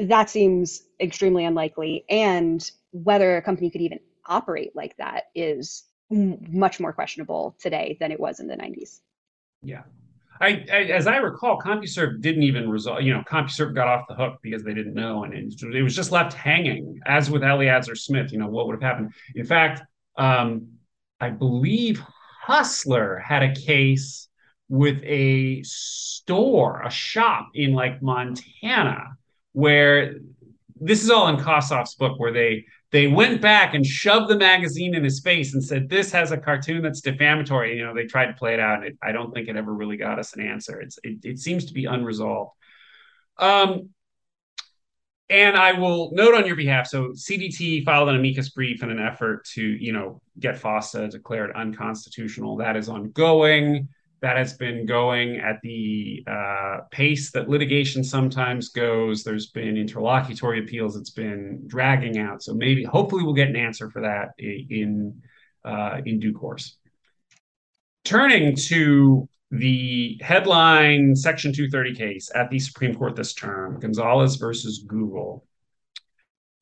That seems extremely unlikely. And whether a company could even operate like that is much more questionable today than it was in the nineties. Yeah. I, I as I recall, CompuServe didn't even resolve, you know, CompuServe got off the hook because they didn't know. And it, it was just left hanging, as with Eleazar Smith, you know, what would have happened. In fact, um, I believe Hustler had a case with a store, a shop in like Montana, where this is all in Kosseff's book, where they, They went back and shoved the magazine in his face and said, this has a cartoon that's defamatory. You know, they tried to play it out. And it, I don't think it ever really got us an answer. It's, it, it seems to be unresolved. Um, and I will note on your behalf, so C D T filed an amicus brief in an effort to, you know, get FOSTA declared unconstitutional. That is ongoing. That has been going at the uh, pace that litigation sometimes goes. There's been interlocutory appeals. It's been dragging out. So maybe, hopefully we'll get an answer for that in, uh, in due course. Turning to the headline Section two thirty case at the Supreme Court this term, Gonzalez versus Google.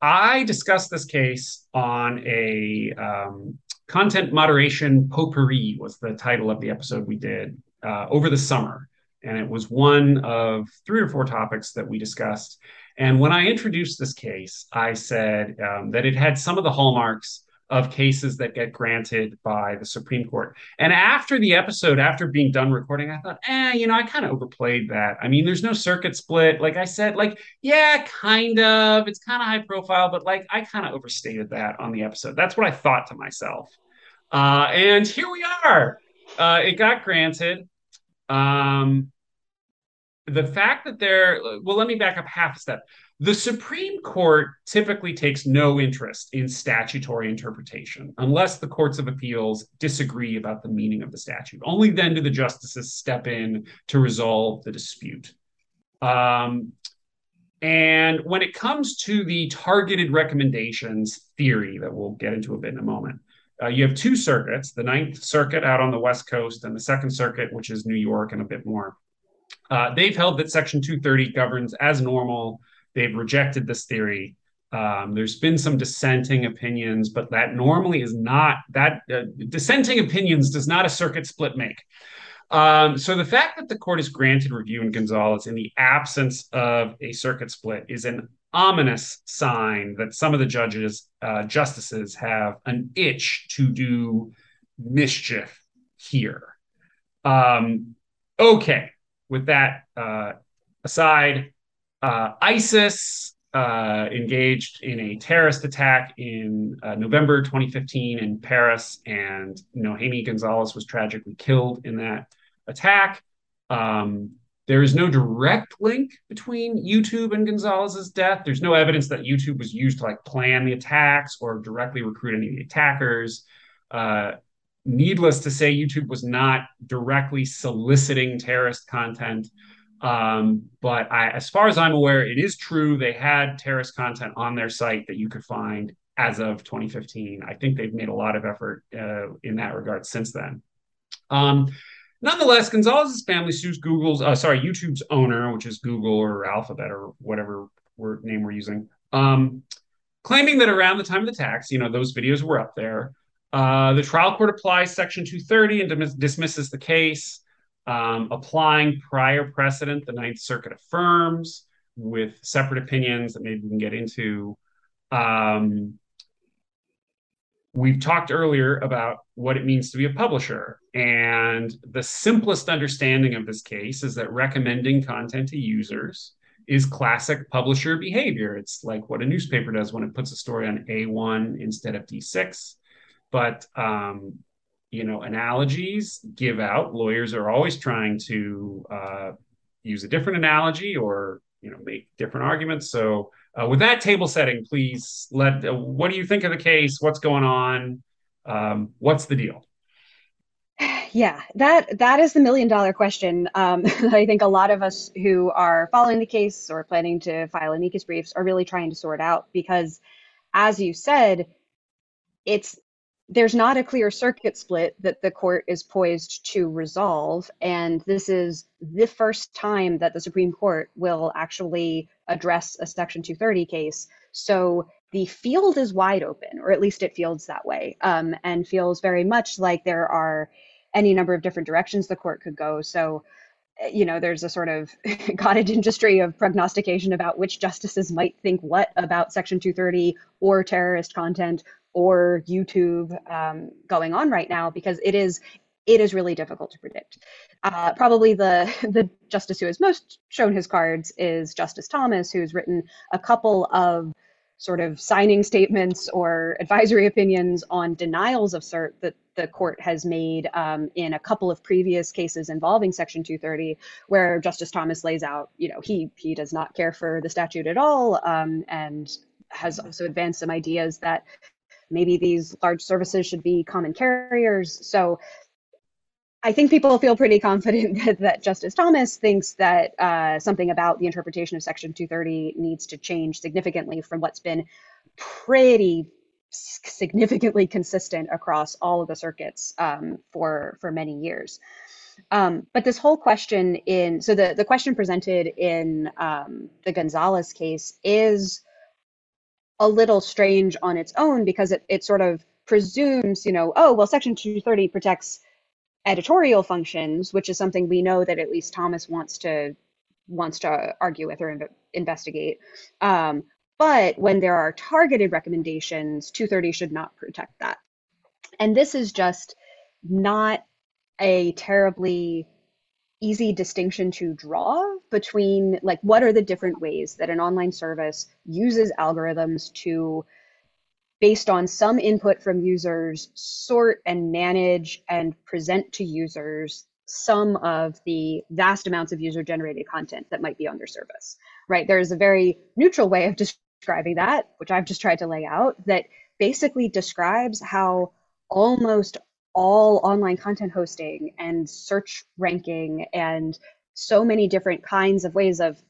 I discussed this case on a... Um, Content Moderation Potpourri was the title of the episode we did uh, over the summer. And it was one of three or four topics that we discussed. And when I introduced this case, I said um, that it had some of the hallmarks of cases that get granted by the Supreme Court. And after the episode, after being done recording, I thought, eh, you know, I kind of overplayed that. I mean, there's no circuit split. Like I said, like, yeah, kind of, it's kind of high profile, but like, I kind of overstated that on the episode. That's what I thought to myself. Uh, and here we are. Uh, it got granted. Um, the fact that they're, well, let me back up half a step. The Supreme Court typically takes no interest in statutory interpretation unless the courts of appeals disagree about the meaning of the statute. Only then do the justices step in to resolve the dispute. Um, and when it comes to the targeted recommendations theory that we'll get into a bit in a moment, uh, you have two circuits, the Ninth Circuit out on the West Coast and the Second Circuit, which is New York and a bit more. Uh, they've held that Section two thirty governs as normal. They've rejected this theory. Um, there's been some dissenting opinions, but that normally is not, that uh, dissenting opinions does not a circuit split make. Um, so the fact that the court has granted review in Gonzalez in the absence of a circuit split is an ominous sign that some of the judges, uh, justices have an itch to do mischief here. Um, okay, with that uh, aside, uh, ISIS uh, engaged in a terrorist attack in uh, November twenty fifteen in Paris, and Nohemi Gonzalez was tragically killed in that attack. Um, There is no direct link between YouTube and Gonzalez's death. There's no evidence that YouTube was used to like plan the attacks or directly recruit any of the attackers. Uh, needless to say, YouTube was not directly soliciting terrorist content. Um, but I, as far as I'm aware, it is true they had terrorist content on their site that you could find as of twenty fifteen. I think they've made a lot of effort uh, in that regard since then. Um, Nonetheless, Gonzalez's family sues Google's, uh, sorry, YouTube's owner, which is Google or Alphabet or whatever word, name we're using, um, claiming that around the time of the attacks, you know, those videos were up there. Uh, the trial court applies Section two thirty and dis dismisses the case. Um, applying prior precedent, the Ninth Circuit affirms with separate opinions that maybe we can get into. Um, We've talked earlier about what it means to be a publisher. And the simplest understanding of this case is that recommending content to users is classic publisher behavior. It's like what a newspaper does when it puts a story on A one instead of D six. But, um, you know, analogies give out. Lawyers are always trying to uh, use a different analogy or, you know, make different arguments. So uh, with that table setting, please let, uh, what do you think of the case? What's going on? Um, what's the deal? Yeah, that that is the million dollar question. Um, I think a lot of us who are following the case or planning to file amicus briefs are really trying to sort out, because as you said, it's, there's not a clear circuit split that the court is poised to resolve. And this is the first time that the Supreme Court will actually address a Section two thirty case. So the field is wide open, or at least it feels that way, um, and feels very much like there are any number of different directions the court could go. So, you know, there's a sort of cottage industry of prognostication about which justices might think what about Section two thirty or terrorist content or YouTube um, going on right now, because it is it is really difficult to predict. Uh, probably the, the justice who has most shown his cards is Justice Thomas, who's written a couple of sort of signing statements or advisory opinions on denials of cert that the court has made um, in a couple of previous cases involving Section two thirty, where Justice Thomas lays out, you know, he, he does not care for the statute at all, um, and has also advanced some ideas that maybe these large services should be common carriers. So I think people feel pretty confident that, that Justice Thomas thinks that uh, something about the interpretation of Section two thirty needs to change significantly from what's been pretty significantly consistent across all of the circuits um, for, for many years. Um, but this whole question in, so the, the question presented in um, the Gonzalez case is a little strange on its own, because it, it sort of presumes, you know, oh, well, Section two thirty protects editorial functions, which is something we know that at least Thomas wants to wants to argue with or in, investigate. Um, but when there are targeted recommendations, two thirty should not protect that. And this is just not a terribly easy distinction to draw between, like, what are the different ways that an online service uses algorithms to, based on some input from users, sort and manage and present to users some of the vast amounts of user-generated content that might be on their service, right? There's a very neutral way of describing that, which I've just tried to lay out, that basically describes how almost all online content hosting and search ranking and so many different kinds of ways of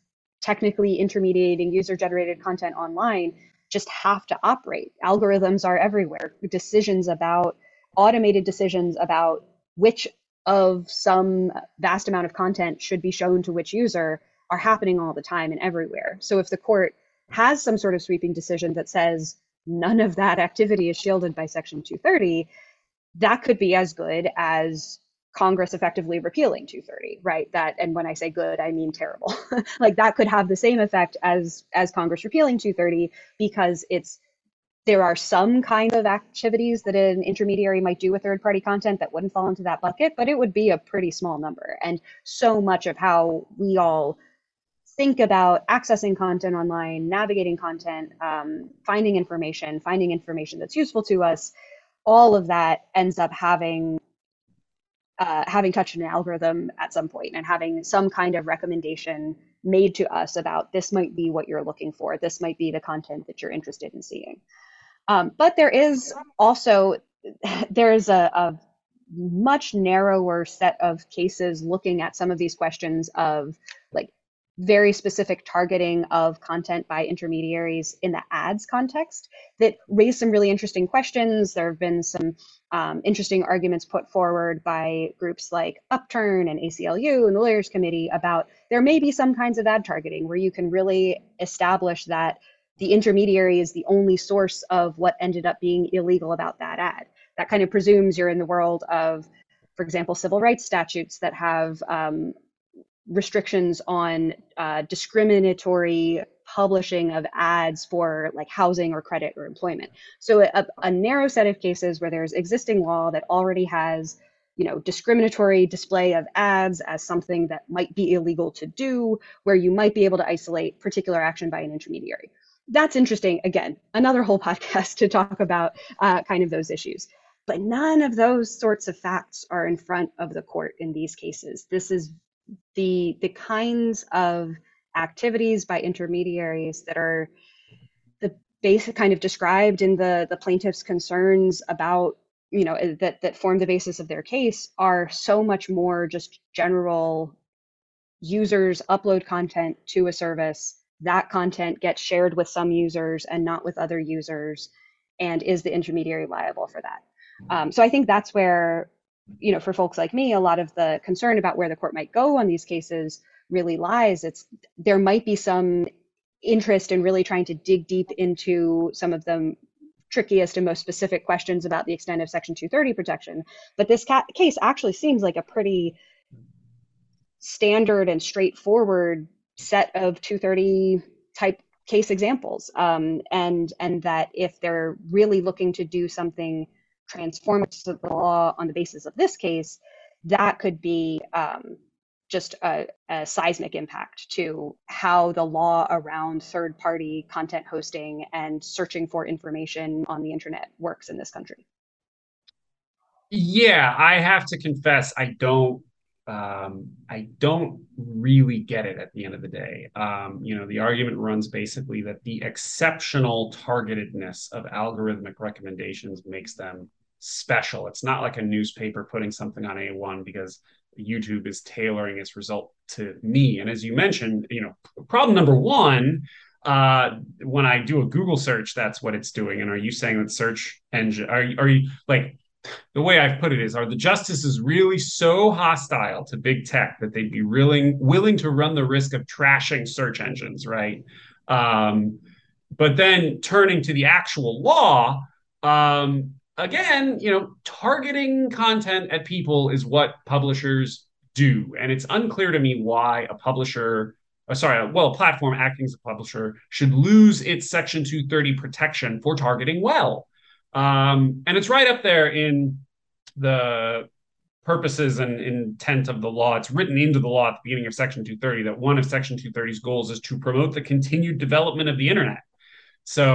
technically intermediating user-generated content online just have to operate. Algorithms are everywhere. Decisions about, automated decisions about which of some vast amount of content should be shown to which user are happening all the time and everywhere. So if the court has some sort of sweeping decision that says none of that activity is shielded by Section two thirty, that could be as good as Congress effectively repealing two thirty, right? That, and when I say good, I mean terrible. Like that could have the same effect as as Congress repealing two thirty, because it's there are some kind of activities that an intermediary might do with third-party content that wouldn't fall into that bucket, but it would be a pretty small number. And so much of how we all think about accessing content online, navigating content, um, finding information, finding information that's useful to us, all of that ends up having Uh, having touched an algorithm at some point and having some kind of recommendation made to us about this might be what you're looking for, this might be the content that you're interested in seeing. Um, but there is also, there is a, a much narrower set of cases looking at some of these questions of like very specific targeting of content by intermediaries in the ads context that raise some really interesting questions. There have been some um, interesting arguments put forward by groups like Upturn and A C L U and the Lawyers Committee about there may be some kinds of ad targeting where you can really establish that the intermediary is the only source of what ended up being illegal about that ad. That kind of presumes you're in the world of, for example, civil rights statutes that have um, restrictions on uh, discriminatory publishing of ads for like housing or credit or employment. So a, a narrow set of cases where there's existing law that already has, you know, discriminatory display of ads as something that might be illegal to do, where you might be able to isolate particular action by an intermediary. That's interesting. Again, another whole podcast to talk about uh, kind of those issues. But none of those sorts of facts are in front of the court in these cases. This is the the kinds of activities by intermediaries that are the basic kind of described in the the plaintiff's concerns about, you know, that that form the basis of their case are so much more just general users upload content to a service, that content gets shared with some users and not with other users, and is the intermediary liable for that? Um, so I think that's where, you know, for folks like me, a lot of the concern about where the court might go on these cases really lies. It's there might be some interest in really trying to dig deep into some of the trickiest and most specific questions about the extent of Section two thirty protection. But this ca case actually seems like a pretty standard and straightforward set of two thirty type case examples. Um, and, and that if they're really looking to do something transformative to the law on the basis of this case, that could be um, just a, a seismic impact to how the law around third-party content hosting and searching for information on the internet works in this country. Yeah, I have to confess, I don't, um, I don't really get it at the end of the day. Um, you know, the argument runs basically that the exceptional targetedness of algorithmic recommendations makes them special. It's not like a newspaper putting something on A one because YouTube is tailoring its result to me. And as you mentioned, you know, problem number one, uh, when I do a Google search, that's what it's doing. And are you saying that search engine, are, are you like, the way I've put it is, are the justices really so hostile to big tech that they'd be willing, willing to run the risk of trashing search engines, right? Um, but then turning to the actual law, um, again, you know, targeting content at people is what publishers do. And it's unclear to me why a publisher, oh, sorry, well, a platform acting as a publisher should lose its Section two thirty protection for targeting well. Um, and it's right up there in the purposes and intent of the law. It's written into the law at the beginning of Section two thirty that one of Section two thirty's goals is to promote the continued development of the internet. So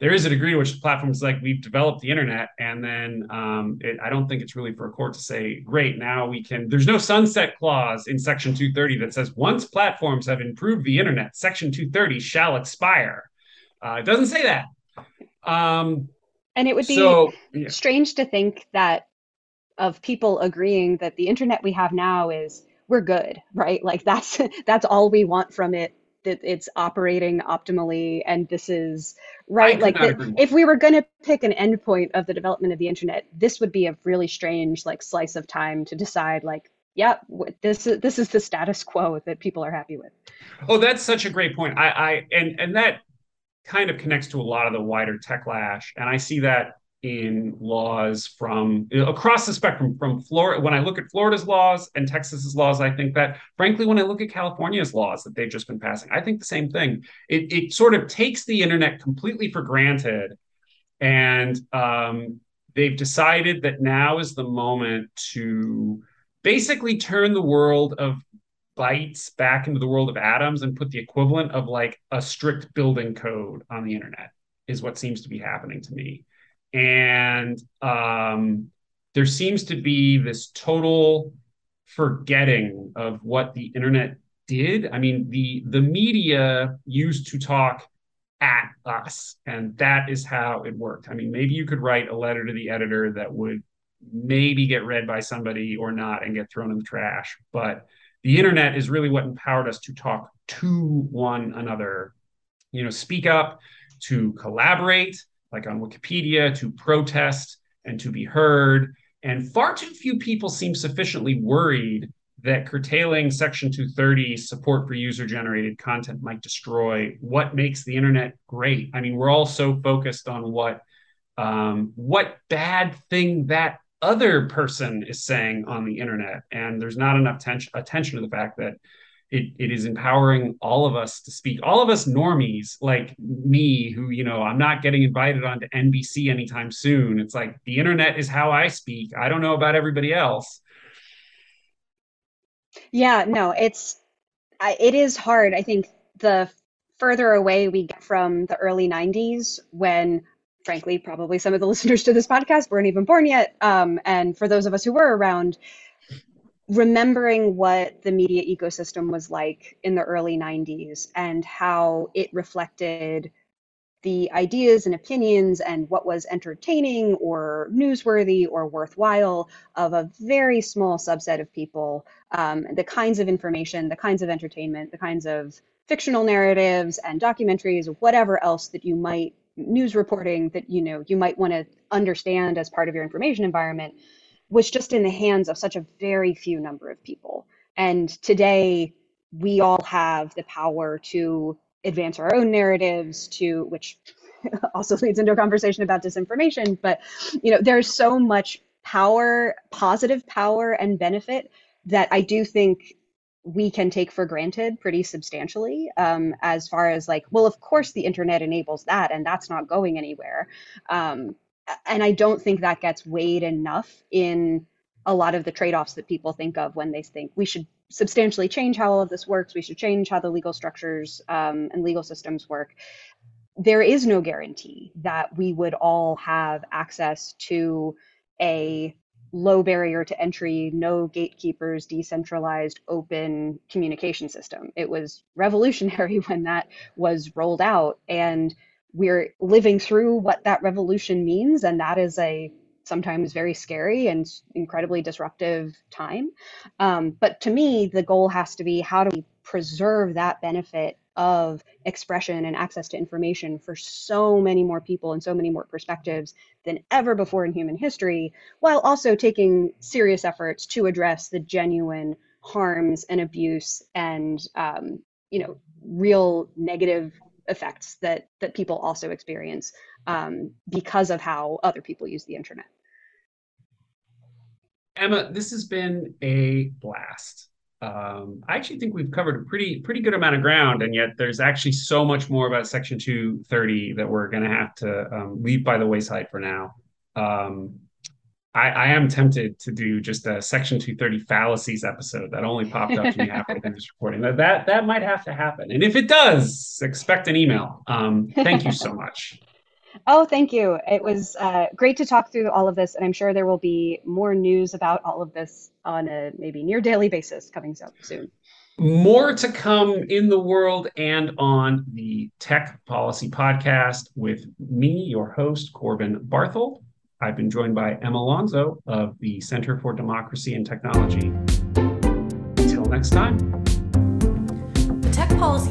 there is a degree in which the platform is like, we've developed the internet, and then um, it, I don't think it's really for a court to say, great, now we can, there's no sunset clause in Section two thirty that says once platforms have improved the internet, Section two thirty shall expire. Uh, it doesn't say that. Um, And it would be so, yeah. strange to think that of people agreeing that the internet we have now is, we're good, right? Like that's that's all we want from it, that it's operating optimally. And this is, right? Like that, if we were going to pick an endpoint of the development of the internet, this would be a really strange like slice of time to decide like, yeah, this is, this is the status quo that people are happy with. Oh, that's such a great point. I, I and, and that kind of connects to a lot of the wider techlash. And I see that in laws from across the spectrum, from Florida. When I look at Florida's laws and Texas's laws, I think that, frankly, when I look at California's laws that they've just been passing, I think the same thing. It, it sort of takes the internet completely for granted. And um, they've decided that now is the moment to basically turn the world of bytes back into the world of atoms and put the equivalent of like a strict building code on the internet is what seems to be happening to me. And um, there seems to be this total forgetting of what the internet did. I mean, the, the media used to talk at us, and that is how it worked. I mean, maybe you could write a letter to the editor that would maybe get read by somebody or not and get thrown in the trash. But the internet is really what empowered us to talk to one another, you know, speak up, to collaborate, like on Wikipedia, to protest and to be heard. And far too few people seem sufficiently worried that curtailing Section two thirty support for user-generated content might destroy what makes the internet great. I mean, we're all so focused on what um, what bad thing that other person is saying on the internet. And there's not enough ten- attention to the fact that It, it is empowering all of us to speak. All of us normies like me, who, you know, I'm not getting invited onto N B C anytime soon. It's like the internet is how I speak. I don't know about everybody else. Yeah, no, it's, it is hard. I think the further away we get from the early nineties, when frankly, probably some of the listeners to this podcast weren't even born yet. Um, and for those of us who were around, remembering what the media ecosystem was like in the early nineties and how it reflected the ideas and opinions and what was entertaining or newsworthy or worthwhile of a very small subset of people, um, the kinds of information, the kinds of entertainment, the kinds of fictional narratives and documentaries, whatever else that you might, news reporting that, you know, you might want to understand as part of your information environment, was just in the hands of such a very few number of people. And today we all have the power to advance our own narratives to, which also leads into a conversation about disinformation, but you know, there's so much power, positive power and benefit that I do think we can take for granted pretty substantially, um, as far as like, well, of course the internet enables that and that's not going anywhere. Um, And I don't think that gets weighed enough in a lot of the trade-offs that people think of when they think we should substantially change how all of this works. We should change how the legal structures um, and legal systems work. There is no guarantee that we would all have access to a low barrier to entry, no gatekeepers, decentralized, open communication system. It was revolutionary when that was rolled out. And we're living through what that revolution means, and that is a sometimes very scary and incredibly disruptive time. Um, but to me, the goal has to be, how do we preserve that benefit of expression and access to information for so many more people and so many more perspectives than ever before in human history, while also taking serious efforts to address the genuine harms and abuse and um, you know, real negative effects that that people also experience um, because of how other people use the internet. Emma, this has been a blast. Um, I actually think we've covered a pretty pretty good amount of ground, and yet there's actually so much more about Section two thirty that we're going to have to um, leave by the wayside for now. Um, I, I am tempted to do just a Section two thirty fallacies episode that only popped up to me halfway through this recording. That, that that might have to happen. And if it does, expect an email. Um, thank you so much. Oh, thank you. It was uh, great to talk through all of this. And I'm sure there will be more news about all of this on a maybe near daily basis coming up soon. More to come in the world and on the Tech Policy Podcast with me, your host, Corbin Barthold. I've been joined by Emma Llansó of the Center for Democracy and Technology. Until next time. The Tech Policy